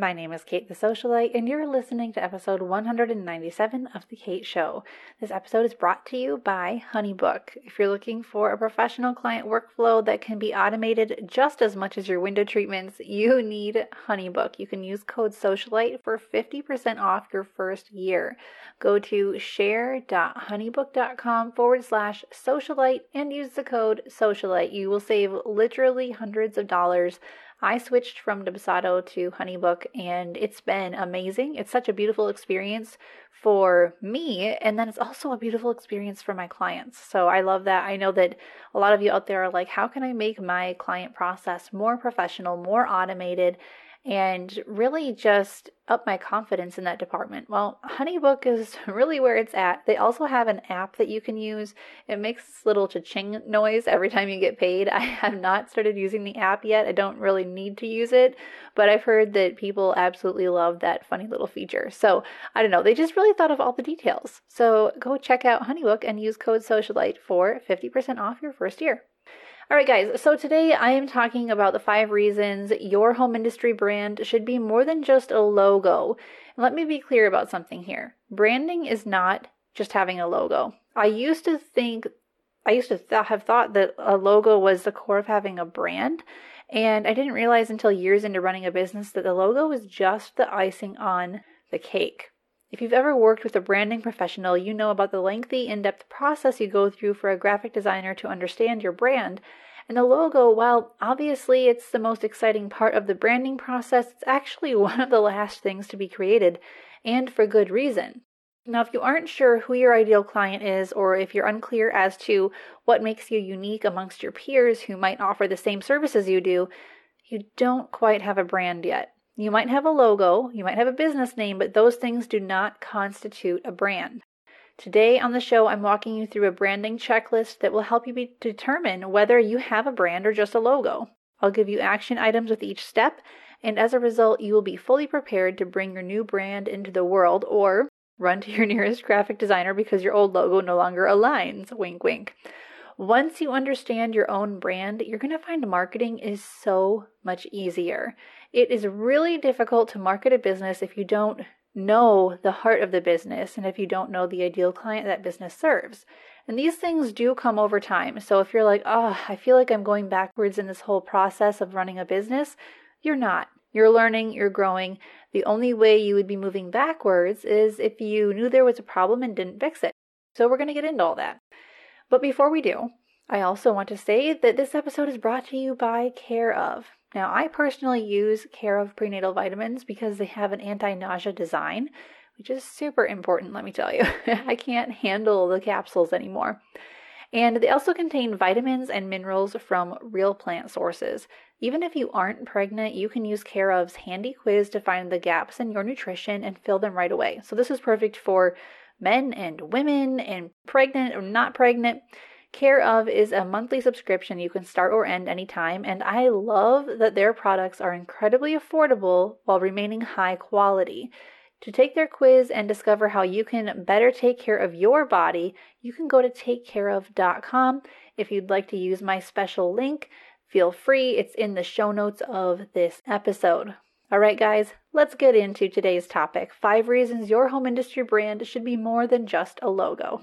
My name is Kate the Socialite, and you're listening to episode 197 of The Kate Show. This episode is brought to you by HoneyBook. If you're looking for a professional client workflow that can be automated just as much as your window treatments, you need HoneyBook. You can use code Socialite for 50% off your first year. Go to share.honeybook.com/socialite and use the code Socialite. You will save literally hundreds of dollars. I switched from Dubsado to HoneyBook, and it's been amazing. It's such a beautiful experience for me, and then it's also a beautiful experience for my clients. So I love that. I know that a lot of you out there are like, how can I make my client process more professional, more automated, and really just up my confidence in that department? Well, HoneyBook is really where it's at. They also have an app that you can use. It makes this little cha-ching noise every time you get paid. I have not started using the app yet. I don't really need to use it, but I've heard that people absolutely love that funny little feature. So I don't know. They just really thought of all the details. So go check out HoneyBook and use code Socialite for 50% off your first year. All right, guys, so today I am talking about the 5 reasons your home industry brand should be more than just a logo. And let me be clear about something here. Branding is not just having a logo. I used to have thought that a logo was the core of having a brand, and I didn't realize until years into running a business that the logo was just the icing on the cake. If you've ever worked with a branding professional, you know about the lengthy, in-depth process you go through for a graphic designer to understand your brand. And the logo, while obviously it's the most exciting part of the branding process, it's actually one of the last things to be created, and for good reason. Now, if you aren't sure who your ideal client is, or if you're unclear as to what makes you unique amongst your peers who might offer the same services you do, you don't quite have a brand yet. You might have a logo, you might have a business name, but those things do not constitute a brand. Today on the show, I'm walking you through a branding checklist that will help you determine whether you have a brand or just a logo. I'll give you action items with each step, and as a result, you will be fully prepared to bring your new brand into the world or run to your nearest graphic designer because your old logo no longer aligns. Wink, wink. Once you understand your own brand, you're going to find marketing is so much easier. It is really difficult to market a business if you don't know the heart of the business and if you don't know the ideal client that business serves. And these things do come over time. So if you're like, oh, I feel like I'm going backwards in this whole process of running a business, you're not. You're learning, you're growing. The only way you would be moving backwards is if you knew there was a problem and didn't fix it. So we're going to get into all that. But before we do, I also want to say that this episode is brought to you by Care/of. Now, I personally use Care/of prenatal vitamins because they have an anti-nausea design, which is super important, let me tell you. I can't handle the capsules anymore. And they also contain vitamins and minerals from real plant sources. Even if you aren't pregnant, you can use Care/of's handy quiz to find the gaps in your nutrition and fill them right away. So this is perfect for men and women and pregnant or not pregnant. Care/of is a monthly subscription you can start or end anytime, and I love that their products are incredibly affordable while remaining high quality. To take their quiz and discover how you can better take care of your body, you can go to takecareof.com. If you'd like to use my special link, feel free. It's in the show notes of this episode. All right, guys, let's get into today's topic. 5 reasons your home industry brand should be more than just a logo.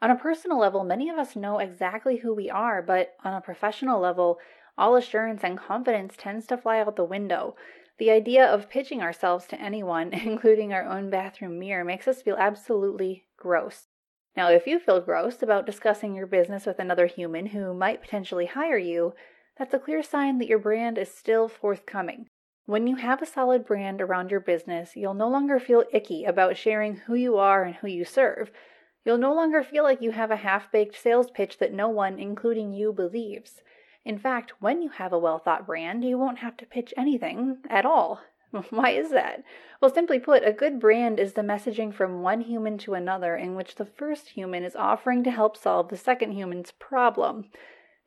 On a personal level, many of us know exactly who we are, but on a professional level, all assurance and confidence tends to fly out the window. The idea of pitching ourselves to anyone, including our own bathroom mirror, makes us feel absolutely gross. Now, if you feel gross about discussing your business with another human who might potentially hire you, that's a clear sign that your brand is still forthcoming. When you have a solid brand around your business, you'll no longer feel icky about sharing who you are and who you serve. You'll no longer feel like you have a half-baked sales pitch that no one, including you, believes. In fact, when you have a well-thought brand, you won't have to pitch anything at all. Why is that? Well, simply put, a good brand is the messaging from one human to another in which the first human is offering to help solve the second human's problem.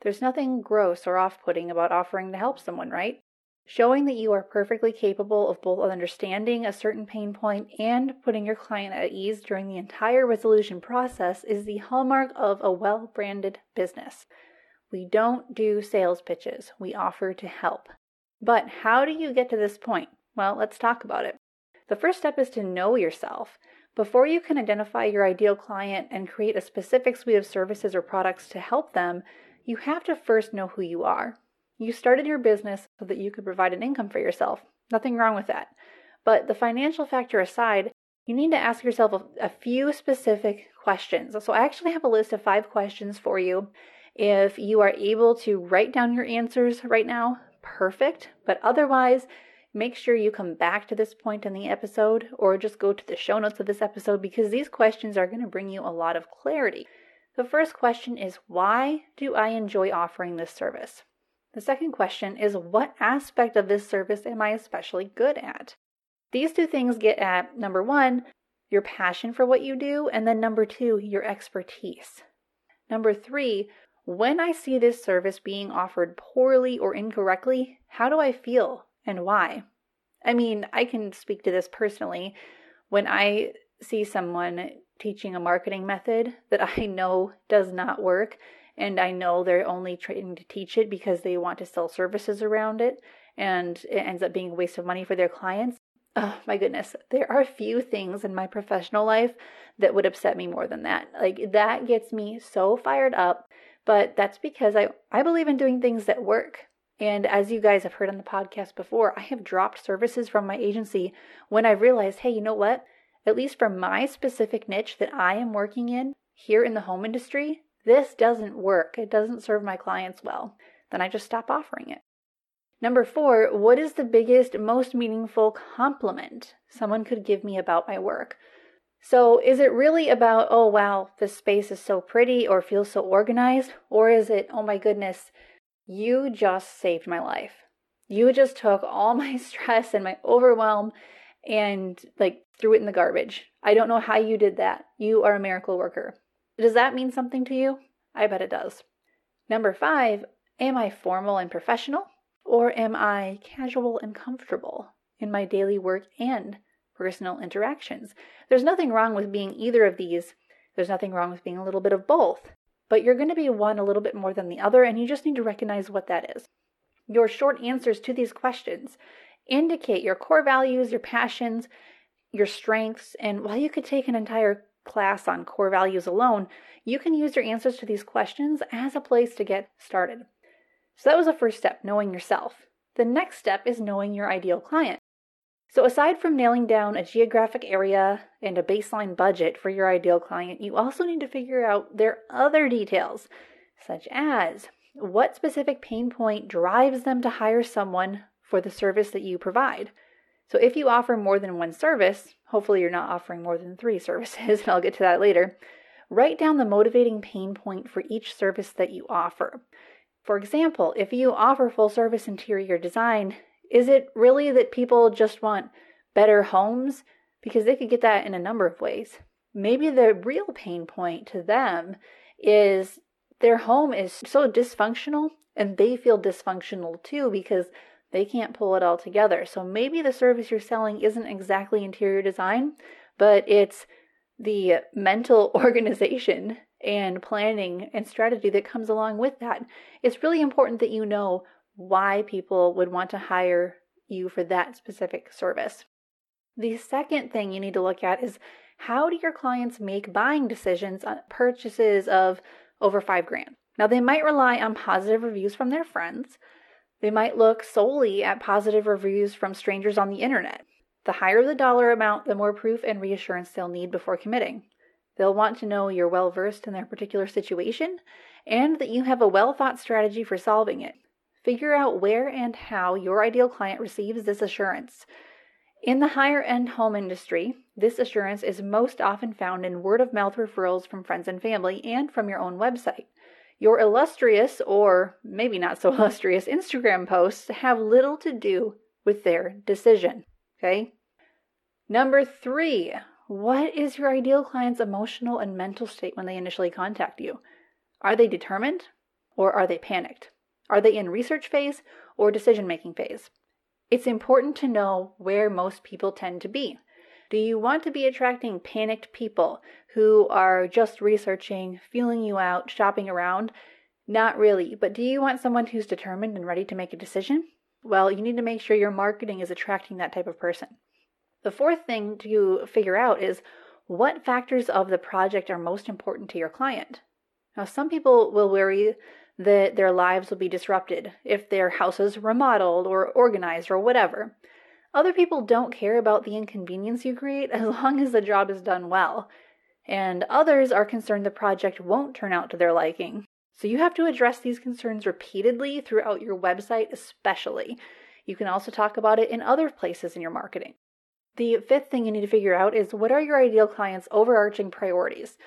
There's nothing gross or off-putting about offering to help someone, right? Showing that you are perfectly capable of both understanding a certain pain point and putting your client at ease during the entire resolution process is the hallmark of a well-branded business. We don't do sales pitches. We offer to help. But how do you get to this point? Well, let's talk about it. The first step is to know yourself. Before you can identify your ideal client and create a specific suite of services or products to help them, you have to first know who you are. You started your business so that you could provide an income for yourself. Nothing wrong with that. But the financial factor aside, you need to ask yourself a few specific questions. So I actually have a list of 5 questions for you. If you are able to write down your answers right now, perfect. But otherwise, make sure you come back to this point in the episode or just go to the show notes of this episode because these questions are going to bring you a lot of clarity. The first question is, why do I enjoy offering this service? The second question is, what aspect of this service am I especially good at? These two things get at, number one, your passion for what you do, and then number 2, your expertise. Number 3, when I see this service being offered poorly or incorrectly, how do I feel? And why? I mean, I can speak to this personally. When I see someone teaching a marketing method that I know does not work, and I know they're only trying to teach it because they want to sell services around it, and it ends up being a waste of money for their clients, oh my goodness, there are few things in my professional life that would upset me more than that. Like, that gets me so fired up, but that's because I believe in doing things that work. And as you guys have heard on the podcast before, I have dropped services from my agency when I realized, hey, you know what? At least for my specific niche that I am working in here in the home industry, this doesn't work. It doesn't serve my clients well. Then I just stop offering it. Number 4, what is the biggest, most meaningful compliment someone could give me about my work? So is it really about, oh, wow, this space is so pretty or feels so organized? Or is it, oh my goodness, you just saved my life. You just took all my stress and my overwhelm and like threw it in the garbage. I don't know how you did that. You are a miracle worker. Does that mean something to you? I bet it does. Number 5, am I formal and professional, or am I casual and comfortable in my daily work and personal interactions? There's nothing wrong with being either of these. There's nothing wrong with being a little bit of both. But you're going to be one a little bit more than the other, and you just need to recognize what that is. Your short answers to these questions indicate your core values, your passions, your strengths, and while you could take an entire class on core values alone, you can use your answers to these questions as a place to get started. So that was the first step, knowing yourself. The next step is knowing your ideal client. So aside from nailing down a geographic area and a baseline budget for your ideal client, you also need to figure out their other details, such as what specific pain point drives them to hire someone for the service that you provide. So if you offer more than one service, hopefully you're not offering more than 3 services, and I'll get to that later, write down the motivating pain point for each service that you offer. For example, if you offer full service interior design, is it really that people just want better homes? Because they could get that in a number of ways. Maybe the real pain point to them is their home is so dysfunctional and they feel dysfunctional too because they can't pull it all together. So maybe the service you're selling isn't exactly interior design, but it's the mental organization and planning and strategy that comes along with that. It's really important that you know why people would want to hire you for that specific service. The second thing you need to look at is, how do your clients make buying decisions on purchases of over $5,000? Now, they might rely on positive reviews from their friends. They might look solely at positive reviews from strangers on the internet. The higher the dollar amount, the more proof and reassurance they'll need before committing. They'll want to know you're well-versed in their particular situation and that you have a well-thought strategy for solving it. Figure out where and how your ideal client receives this assurance. In the higher-end home industry, this assurance is most often found in word-of-mouth referrals from friends and family and from your own website. Your illustrious, or maybe not so illustrious, Instagram posts have little to do with their decision. Okay. Number 3, what is your ideal client's emotional and mental state when they initially contact you? Are they determined or are they panicked? Are they in research phase or decision-making phase? It's important to know where most people tend to be. Do you want to be attracting panicked people who are just researching, feeling you out, shopping around? Not really, but do you want someone who's determined and ready to make a decision? Well, you need to make sure your marketing is attracting that type of person. The 4th thing to figure out is what factors of the project are most important to your client. Now, some people will worry that their lives will be disrupted if their house is remodeled or organized or whatever. Other people don't care about the inconvenience you create as long as the job is done well. And others are concerned the project won't turn out to their liking. So you have to address these concerns repeatedly throughout your website especially. You can also talk about it in other places in your marketing. The 5th thing you need to figure out is what are your ideal client's overarching priorities?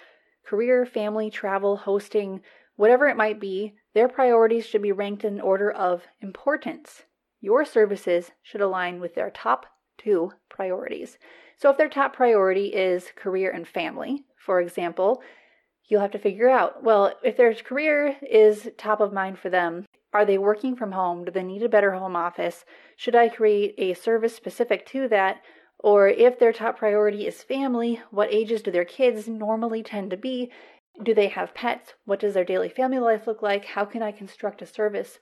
Career, family, travel, hosting, whatever it might be, their priorities should be ranked in order of importance. Your services should align with their top 2 priorities. So if their top priority is career and family, for example, you'll have to figure out, well, if their career is top of mind for them, are they working from home? Do they need a better home office? Should I create a service specific to that? Or if their top priority is family, what ages do their kids normally tend to be? Do they have pets? What does their daily family life look like? How can I construct a service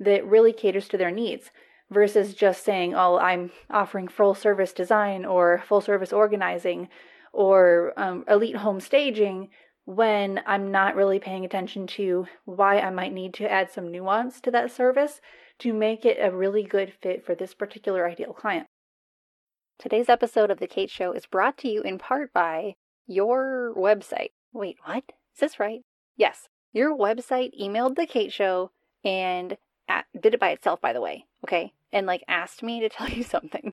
that really caters to their needs versus just saying, oh, I'm offering full service design or full service organizing or elite home staging when I'm not really paying attention to why I might need to add some nuance to that service to make it a really good fit for this particular ideal client. Today's episode of The Kate Show is brought to you in part by your website. Wait, what? Is this right? Yes. Your website emailed The Kate Show and did it by itself, by the way. Okay. And asked me to tell you something.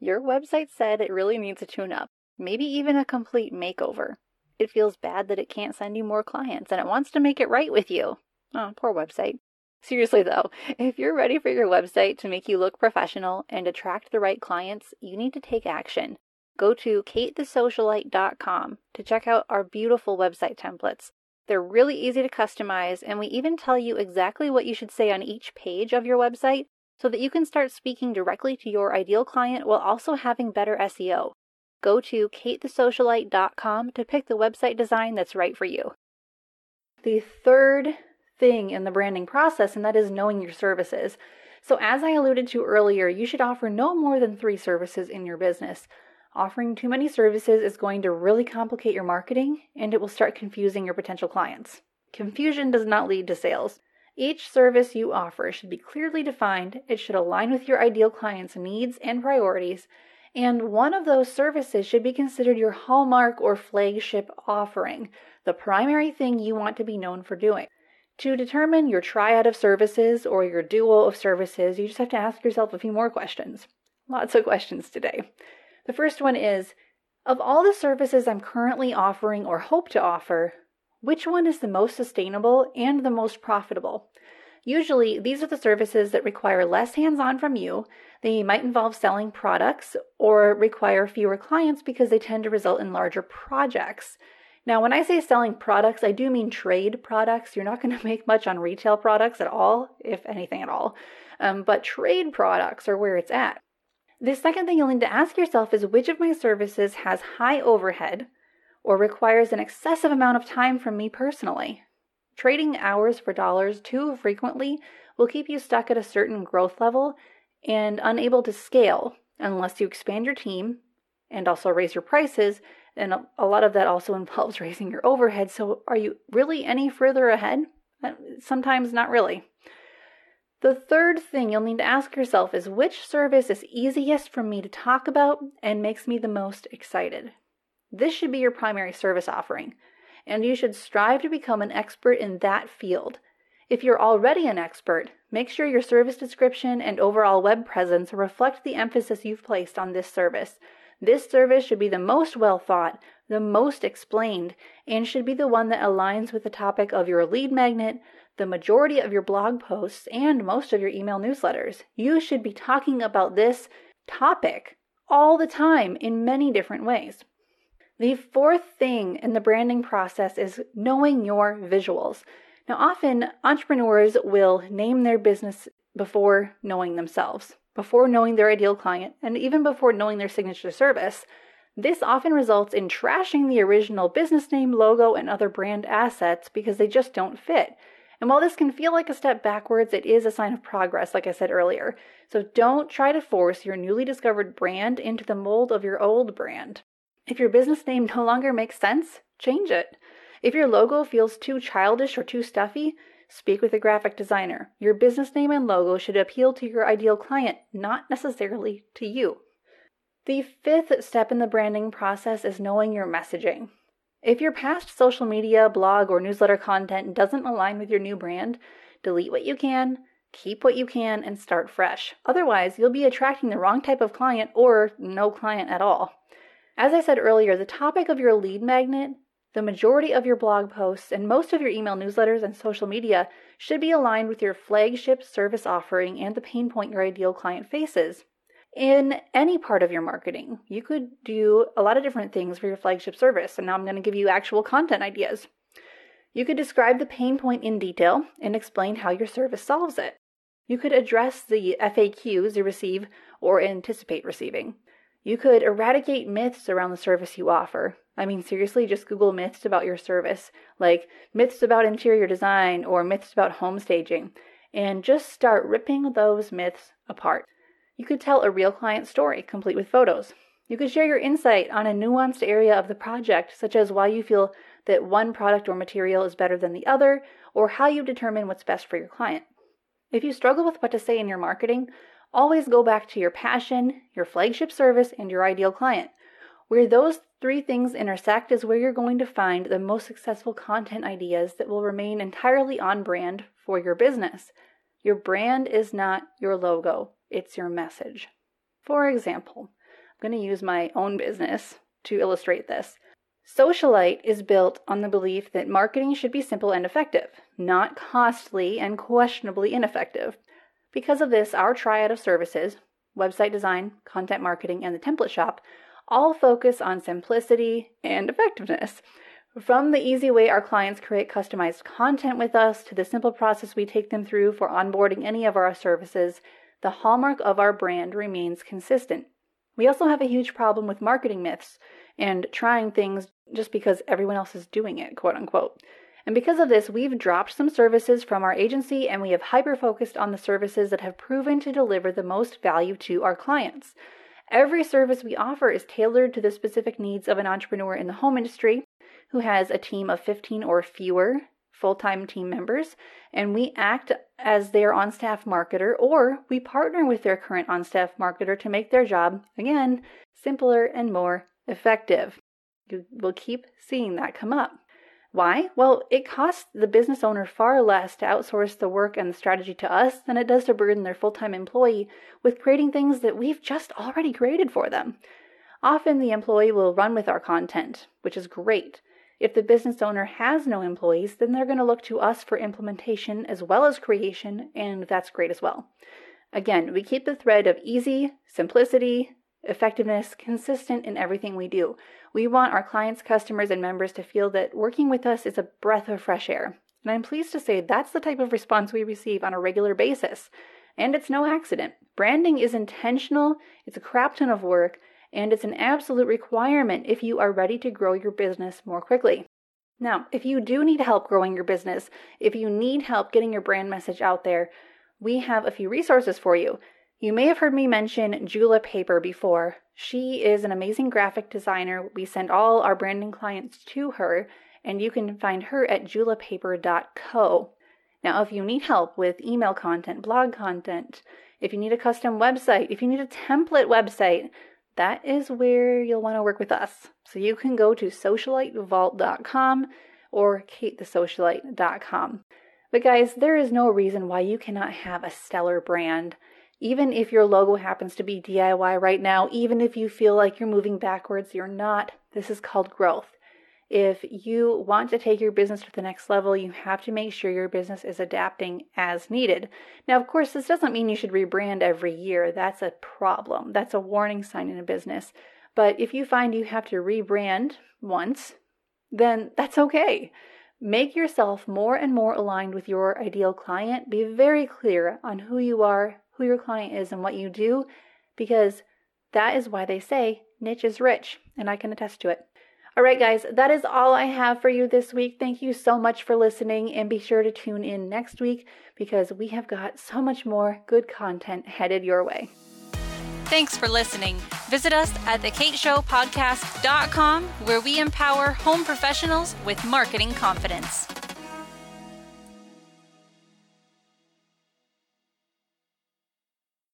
Your website said it really needs a tune up, maybe even a complete makeover. It feels bad that it can't send you more clients and it wants to make it right with you. Oh, poor website. Seriously though, if you're ready for your website to make you look professional and attract the right clients, you need to take action. Go to katethesocialite.com to check out our beautiful website templates. They're really easy to customize, and we even tell you exactly what you should say on each page of your website so that you can start speaking directly to your ideal client while also having better SEO. Go to katethesocialite.com to pick the website design that's right for you. The 3rd thing in the branding process, and that is knowing your services. So as I alluded to earlier, you should offer no more than 3 services in your business. Offering too many services is going to really complicate your marketing, and it will start confusing your potential clients. Confusion does not lead to sales. Each service you offer should be clearly defined, it should align with your ideal client's needs and priorities, and one of those services should be considered your hallmark or flagship offering, the primary thing you want to be known for doing. To determine your triad of services or your duo of services, you just have to ask yourself a few more questions. Lots of questions today. The first one is, of all the services I'm currently offering or hope to offer, which one is the most sustainable and the most profitable? Usually, these are the services that require less hands-on from you. They might involve selling products or require fewer clients because they tend to result in larger projects. Now, when I say selling products, I do mean trade products. You're not going to make much on retail products at all, if anything at all, but trade products are where it's at. The second thing you'll need to ask yourself is which of my services has high overhead or requires an excessive amount of time from me personally. Trading hours for dollars too frequently will keep you stuck at a certain growth level and unable to scale unless you expand your team and also raise your prices. And a lot of that also involves raising your overhead. So are you really any further ahead? Sometimes not really. The 3rd thing you'll need to ask yourself is which service is easiest for me to talk about and makes me the most excited. This should be your primary service offering, and you should strive to become an expert in that field. If you're already an expert, make sure your service description and overall web presence reflect the emphasis you've placed on this service. This service should be the most well thought, the most explained, and should be the one that aligns with the topic of your lead magnet, the majority of your blog posts, and most of your email newsletters. You should be talking about this topic all the time in many different ways. The fourth thing in the branding process is knowing your visuals. Now, often entrepreneurs will name their business before knowing themselves, before knowing their ideal client, and even before knowing their signature service. This often results in trashing the original business name, logo, and other brand assets because they just don't fit. And while this can feel like a step backwards, it is a sign of progress, like I said earlier. So don't try to force your newly discovered brand into the mold of your old brand. If your business name no longer makes sense, change it. If your logo feels too childish or too stuffy, speak with a graphic designer. Your business name and logo should appeal to your ideal client, not necessarily to you. The fifth step in the branding process is knowing your messaging. If your past social media, blog, or newsletter content doesn't align with your new brand, delete what you can, keep what you can, and start fresh. Otherwise, you'll be attracting the wrong type of client or no client at all. As I said earlier, the topic of your lead magnet, the majority of your blog posts, and most of your email newsletters and social media should be aligned with your flagship service offering and the pain point your ideal client faces. In any part of your marketing, you could do a lot of different things for your flagship service, and now I'm going to give you actual content ideas. You could describe the pain point in detail and explain how your service solves it. You could address the FAQs you receive or anticipate receiving. You could eradicate myths around the service you offer. I mean, seriously, just Google myths about your service, like myths about interior design or myths about home staging, and just start ripping those myths apart. You could tell a real client story, complete with photos. You could share your insight on a nuanced area of the project, such as why you feel that one product or material is better than the other, or how you determine what's best for your client. If you struggle with what to say in your marketing, always go back to your passion, your flagship service, and your ideal client. Where those three things intersect is where you're going to find the most successful content ideas that will remain entirely on brand for your business. Your brand is not your logo, it's your message. For example, I'm going to use my own business to illustrate this. Socialite is built on the belief that marketing should be simple and effective, not costly and questionably ineffective. Because of this, our triad of services, website design, content marketing, and the template shop, all focus on simplicity and effectiveness. From the easy way our clients create customized content with us to the simple process we take them through for onboarding any of our services, the hallmark of our brand remains consistent. We also have a huge problem with marketing myths and trying things just because everyone else is doing it, quote unquote. And because of this, we've dropped some services from our agency and we have hyper-focused on the services that have proven to deliver the most value to our clients. Every service we offer is tailored to the specific needs of an entrepreneur in the home industry who has a team of 15 or fewer full-time team members, and we act as their on-staff marketer, or we partner with their current on-staff marketer to make their job, again, simpler and more effective. You will keep seeing that come up. Why? Well, it costs the business owner far less to outsource the work and the strategy to us than it does to burden their full-time employee with creating things that we've just already created for them. Often the employee will run with our content, which is great. If the business owner has no employees, then they're going to look to us for implementation as well as creation, and that's great as well. Again, we keep the thread of easy, simplicity, effectiveness consistent in everything we do. We want our clients, customers, and members to feel that working with us is a breath of fresh air. And I'm pleased to say that's the type of response we receive on a regular basis. And it's no accident. Branding is intentional, it's a crap ton of work, and it's an absolute requirement if you are ready to grow your business more quickly. Now, if you do need help growing your business, if you need help getting your brand message out there, we have a few resources for you. You may have heard me mention Jula Paper before. She is an amazing graphic designer. We send all our branding clients to her, and you can find her at julapaper.co. Now, if you need help with email content, blog content, if you need a custom website, if you need a template website, that is where you'll want to work with us. So you can go to socialitevault.com or katethesocialite.com. But guys, there is no reason why you cannot have a stellar brand. Even if your logo happens to be DIY right now, even if you feel like you're moving backwards, you're not. This is called growth. If you want to take your business to the next level, you have to make sure your business is adapting as needed. Now, of course, this doesn't mean you should rebrand every year. That's a problem. That's a warning sign in a business. But if you find you have to rebrand once, then that's okay. Make yourself more and more aligned with your ideal client. Be very clear on who you are, who your client is, and what you do, because that is why they say niche is rich, and I can attest to it. All right, guys, that is all I have for you this week. Thank you so much for listening, and be sure to tune in next week because we have got so much more good content headed your way. Thanks for listening. Visit us at thekateshowpodcast.com where we empower home professionals with marketing confidence.